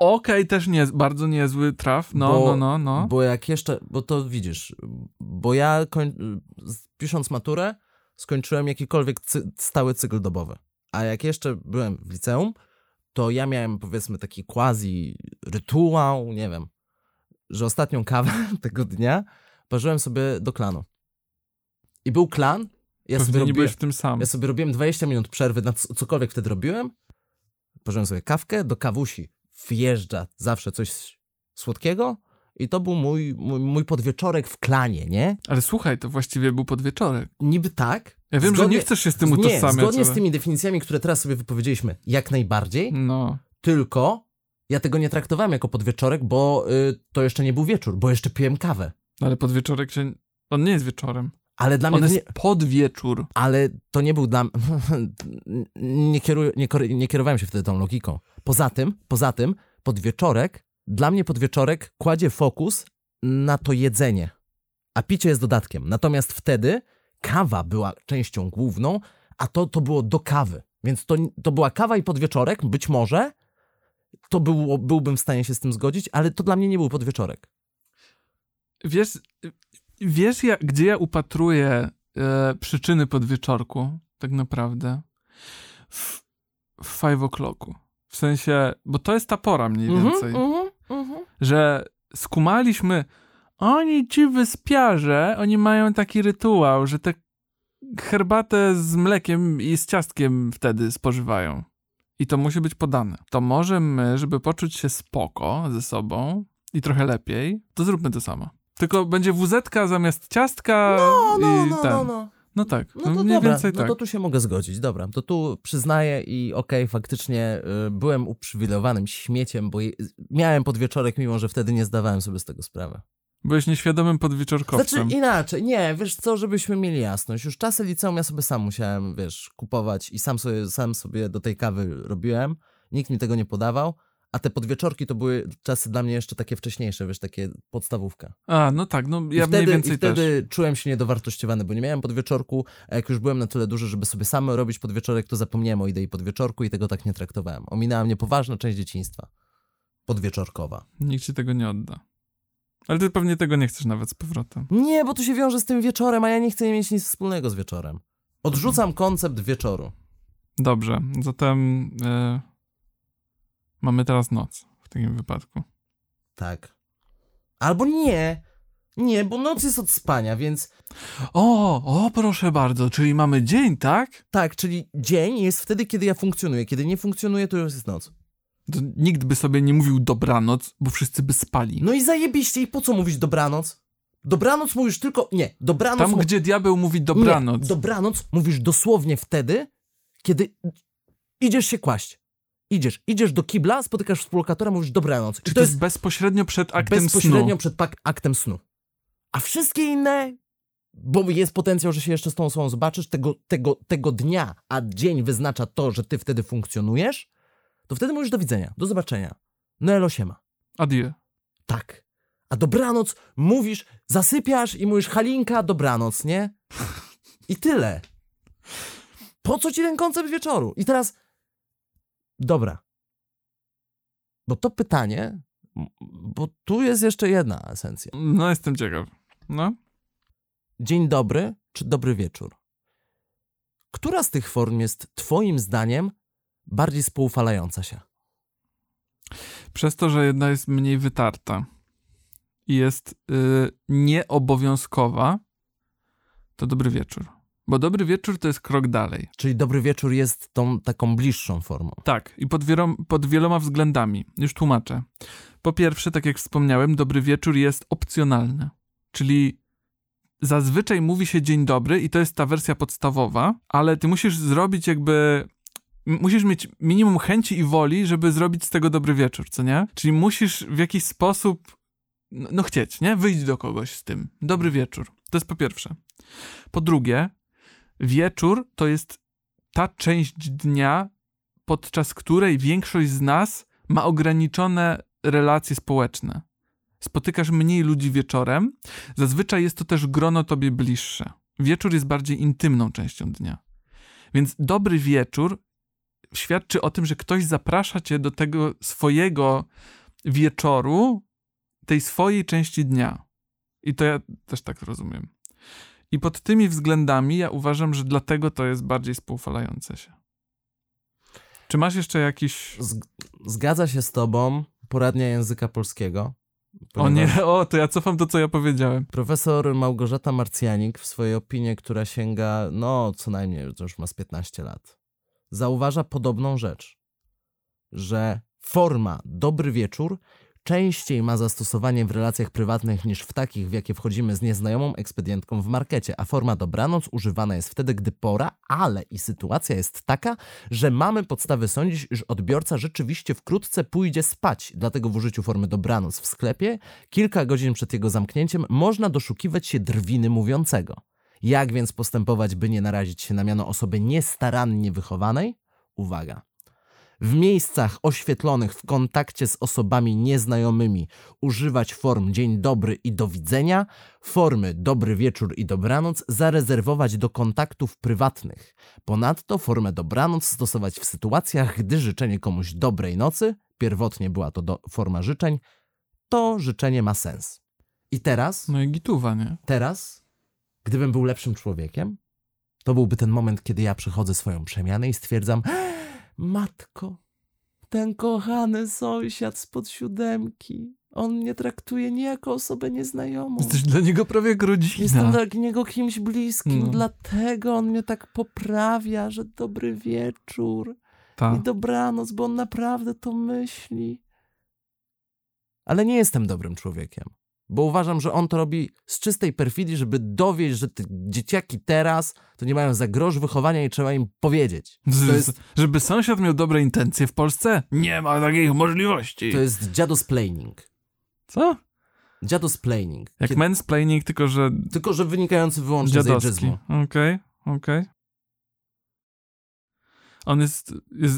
Okej, też nie, bardzo niezły traf. No. Bo jak jeszcze, bo to widzisz, bo ja pisząc maturę skończyłem jakikolwiek stały cykl dobowy. A jak jeszcze byłem w liceum, to ja miałem, powiedzmy, taki quasi rytuał, nie wiem, że ostatnią kawę tego dnia parzyłem sobie do klanu. I był klan, ja sobie robiłem 20 minut przerwy na cokolwiek wtedy robiłem, pożyłem sobie kawkę, do kawusi wjeżdża zawsze coś słodkiego i to był mój podwieczorek w klanie, nie? Ale słuchaj, to właściwie był podwieczorek. Niby tak. Ja wiem, że nie chcesz się z tym utożsamiać. Nie, zgodnie z tymi definicjami, które teraz sobie wypowiedzieliśmy, jak najbardziej, tylko ja tego nie traktowałem jako podwieczorek, bo to jeszcze nie był wieczór, bo jeszcze piłem kawę. Ale podwieczorek, on nie jest wieczorem. Ale dla mnie to jest podwieczór. Ale to nie był dla mnie... nie kierowałem się wtedy tą logiką. Poza tym podwieczorek, dla mnie podwieczorek kładzie fokus na to jedzenie, a picie jest dodatkiem. Natomiast wtedy kawa była częścią główną, a to było do kawy. Więc to była kawa i podwieczorek, być może. To byłbym w stanie się z tym zgodzić, ale to dla mnie nie był podwieczorek. Wiesz, gdzie ja upatruję przyczyny podwieczorku, tak naprawdę? W 5:00. W sensie, bo to jest ta pora mniej więcej. Że skumaliśmy, oni ci wyspiarze, oni mają taki rytuał, że tę herbatę z mlekiem i z ciastkiem wtedy spożywają. I to musi być podane. To może my, żeby poczuć się spoko ze sobą i trochę lepiej, to zróbmy to samo. Tylko będzie wuzetka zamiast ciastka i ten. No tak, mniej więcej tak. No to tu się mogę zgodzić, dobra. To tu przyznaję i faktycznie byłem uprzywilejowanym śmieciem, bo miałem podwieczorek, mimo że wtedy nie zdawałem sobie z tego sprawy. Byłeś nieświadomym podwieczorkowcem. Znaczy inaczej, nie, wiesz co, żebyśmy mieli jasność. Już czasy liceum ja sobie sam musiałem, kupować i sam sobie do tej kawy robiłem. Nikt mi tego nie podawał. A te podwieczorki to były czasy dla mnie jeszcze takie wcześniejsze, wiesz, takie podstawówka. A, no tak, no ja wtedy, mniej więcej wtedy czułem się niedowartościowany, bo nie miałem podwieczorku, a jak już byłem na tyle duży, żeby sobie sam robić podwieczorek, to zapomniałem o idei podwieczorku i tego tak nie traktowałem. Ominęła mnie poważna część dzieciństwa. Podwieczorkowa. Nikt ci tego nie odda. Ale ty pewnie tego nie chcesz nawet z powrotem. Nie, bo to się wiąże z tym wieczorem, a ja nie chcę mieć nic wspólnego z wieczorem. Odrzucam koncept wieczoru. Dobrze, zatem... Mamy teraz noc w takim wypadku. Tak. Albo nie. Nie, bo noc jest od spania, więc... O, proszę bardzo, czyli mamy dzień, tak? Tak, czyli dzień jest wtedy, kiedy ja funkcjonuję. Kiedy nie funkcjonuję, to już jest noc. To nikt by sobie nie mówił dobranoc, bo wszyscy by spali. No i zajebiście, i po co mówić dobranoc? Dobranoc mówisz tylko... Nie, dobranoc... Tam, gdzie diabeł mówi dobranoc. Nie, dobranoc mówisz dosłownie wtedy, kiedy idziesz się kłaść. Idziesz do kibla, spotykasz współlokatora, mówisz dobranoc. Czy to jest bezpośrednio przed aktem snu? Bezpośrednio przed aktem snu. A wszystkie inne, bo jest potencjał, że się jeszcze z tą osobą zobaczysz tego dnia, a dzień wyznacza to, że ty wtedy funkcjonujesz, to wtedy mówisz do widzenia, do zobaczenia. No elo siema. Adieu. Tak. A dobranoc mówisz, zasypiasz i mówisz Halinka, dobranoc, nie? I tyle. Po co ci ten koncept wieczoru? I teraz... Dobra, bo to pytanie, bo tu jest jeszcze jedna esencja. No, jestem ciekaw. No. Dzień dobry czy dobry wieczór? Która z tych form jest twoim zdaniem bardziej spoufalająca się? Przez to, że jedna jest mniej wytarta i jest nieobowiązkowa, to dobry wieczór. Bo dobry wieczór to jest krok dalej. Czyli dobry wieczór jest tą taką bliższą formą. Tak, i pod wieloma względami. Już tłumaczę. Po pierwsze, tak jak wspomniałem, dobry wieczór jest opcjonalny. Czyli zazwyczaj mówi się dzień dobry i to jest ta wersja podstawowa, ale ty musisz zrobić jakby... Musisz mieć minimum chęci i woli, żeby zrobić z tego dobry wieczór, co nie? Czyli musisz w jakiś sposób... No chcieć, nie? Wyjść do kogoś z tym. Dobry wieczór. To jest po pierwsze. Po drugie... Wieczór to jest ta część dnia, podczas której większość z nas ma ograniczone relacje społeczne. Spotykasz mniej ludzi wieczorem, zazwyczaj jest to też grono tobie bliższe. Wieczór jest bardziej intymną częścią dnia. Więc dobry wieczór świadczy o tym, że ktoś zaprasza cię do tego swojego wieczoru, tej swojej części dnia. I to ja też tak rozumiem. I pod tymi względami ja uważam, że dlatego to jest bardziej spoufalające się. Czy masz jeszcze jakiś... Zgadza się z tobą poradnia języka polskiego. Ponieważ... O nie, to ja cofam to, co ja powiedziałem. Profesor Małgorzata Marcjanik w swojej opinii, która sięga, co najmniej, to już ma z 15 lat, zauważa podobną rzecz, że forma dobry wieczór częściej ma zastosowanie w relacjach prywatnych niż w takich, w jakie wchodzimy z nieznajomą ekspedientką w markecie, a forma dobranoc używana jest wtedy, gdy pora, ale i sytuacja jest taka, że mamy podstawy sądzić, iż odbiorca rzeczywiście wkrótce pójdzie spać, dlatego w użyciu formy dobranoc w sklepie kilka godzin przed jego zamknięciem można doszukiwać się drwiny mówiącego. Jak więc postępować, by nie narazić się na miano osoby niestarannie wychowanej? Uwaga! W miejscach oświetlonych w kontakcie z osobami nieznajomymi używać form dzień dobry i do widzenia, formy dobry wieczór i dobranoc zarezerwować do kontaktów prywatnych. Ponadto formę dobranoc stosować w sytuacjach, gdy życzenie komuś dobrej nocy, pierwotnie była to forma życzeń, to życzenie ma sens. I teraz... No i gituwa, nie? Teraz, gdybym był lepszym człowiekiem, to byłby ten moment, kiedy ja przechodzę swoją przemianę i stwierdzam... Matko, ten kochany sąsiad spod 7, on mnie traktuje nie jako osobę nieznajomą. Jesteś dla niego prawie jak rodzina. Jestem dla niego kimś bliskim, dlatego on mnie tak poprawia, że dobry wieczór i dobranoc, bo on naprawdę to myśli. Ale nie jestem dobrym człowiekiem, bo uważam, że on to robi z czystej perfidii, żeby dowieść, że te dzieciaki teraz to nie mają za grosz wychowania i trzeba im powiedzieć. Żeby sąsiad miał dobre intencje w Polsce? Nie ma takich możliwości. To jest dziadosplaining. Co? Dziadosplaining. Jak mansplaining, tylko że wynikający wyłącznie z ageizmu. Okej. On jest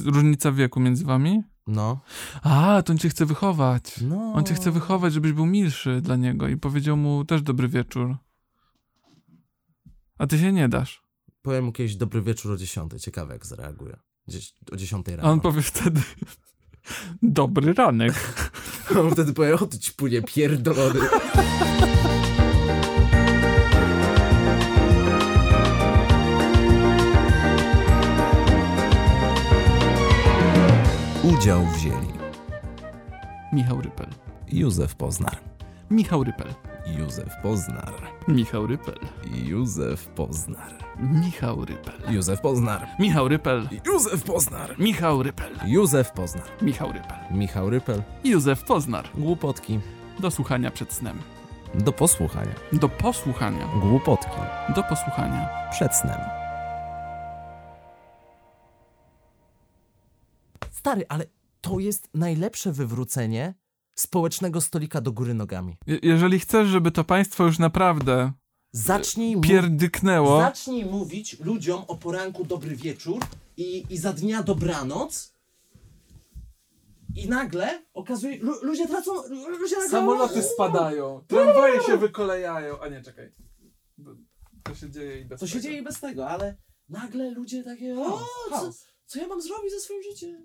różnica wieku między wami? No. A, to on cię chce wychować. No. On cię chce wychować, żebyś był milszy dla niego i powiedział mu też dobry wieczór. A ty się nie dasz. Powiem mu kiedyś dobry wieczór o 10:00. Ciekawe jak zareaguje. Gdzieś o 10:00 rano. A on powie wtedy dobry ranek. On wtedy powie, o ty ćpunie pierdolony. Udział wzięli Michał Rypel, Józef Poznar, Michał Rypel, Józef Poznar, Michał Rypel, Józef Poznar, Michał Rypel, Józef Poznar, Michał Rypel, Józef Poznar, Michał Rypel, Józef Poznar, Michał Rypel, Michał Rypel, Józef Poznar. Głupotki do słuchania przed snem. Do posłuchania. Do posłuchania. Głupotki do posłuchania przed snem. Stary, ale to jest najlepsze wywrócenie społecznego stolika do góry nogami. Jeżeli chcesz, żeby to państwo już naprawdę pierdyknęło... Zacznij mówić ludziom o poranku dobry wieczór i za dnia dobranoc i nagle okazuje... Ludzie tracą... Ludzie nagle... Samoloty spadają, tramwaje się wykolejają... A nie, czekaj. To się dzieje i bez tego, ale nagle ludzie takie... Co ja mam zrobić ze swoim życiem?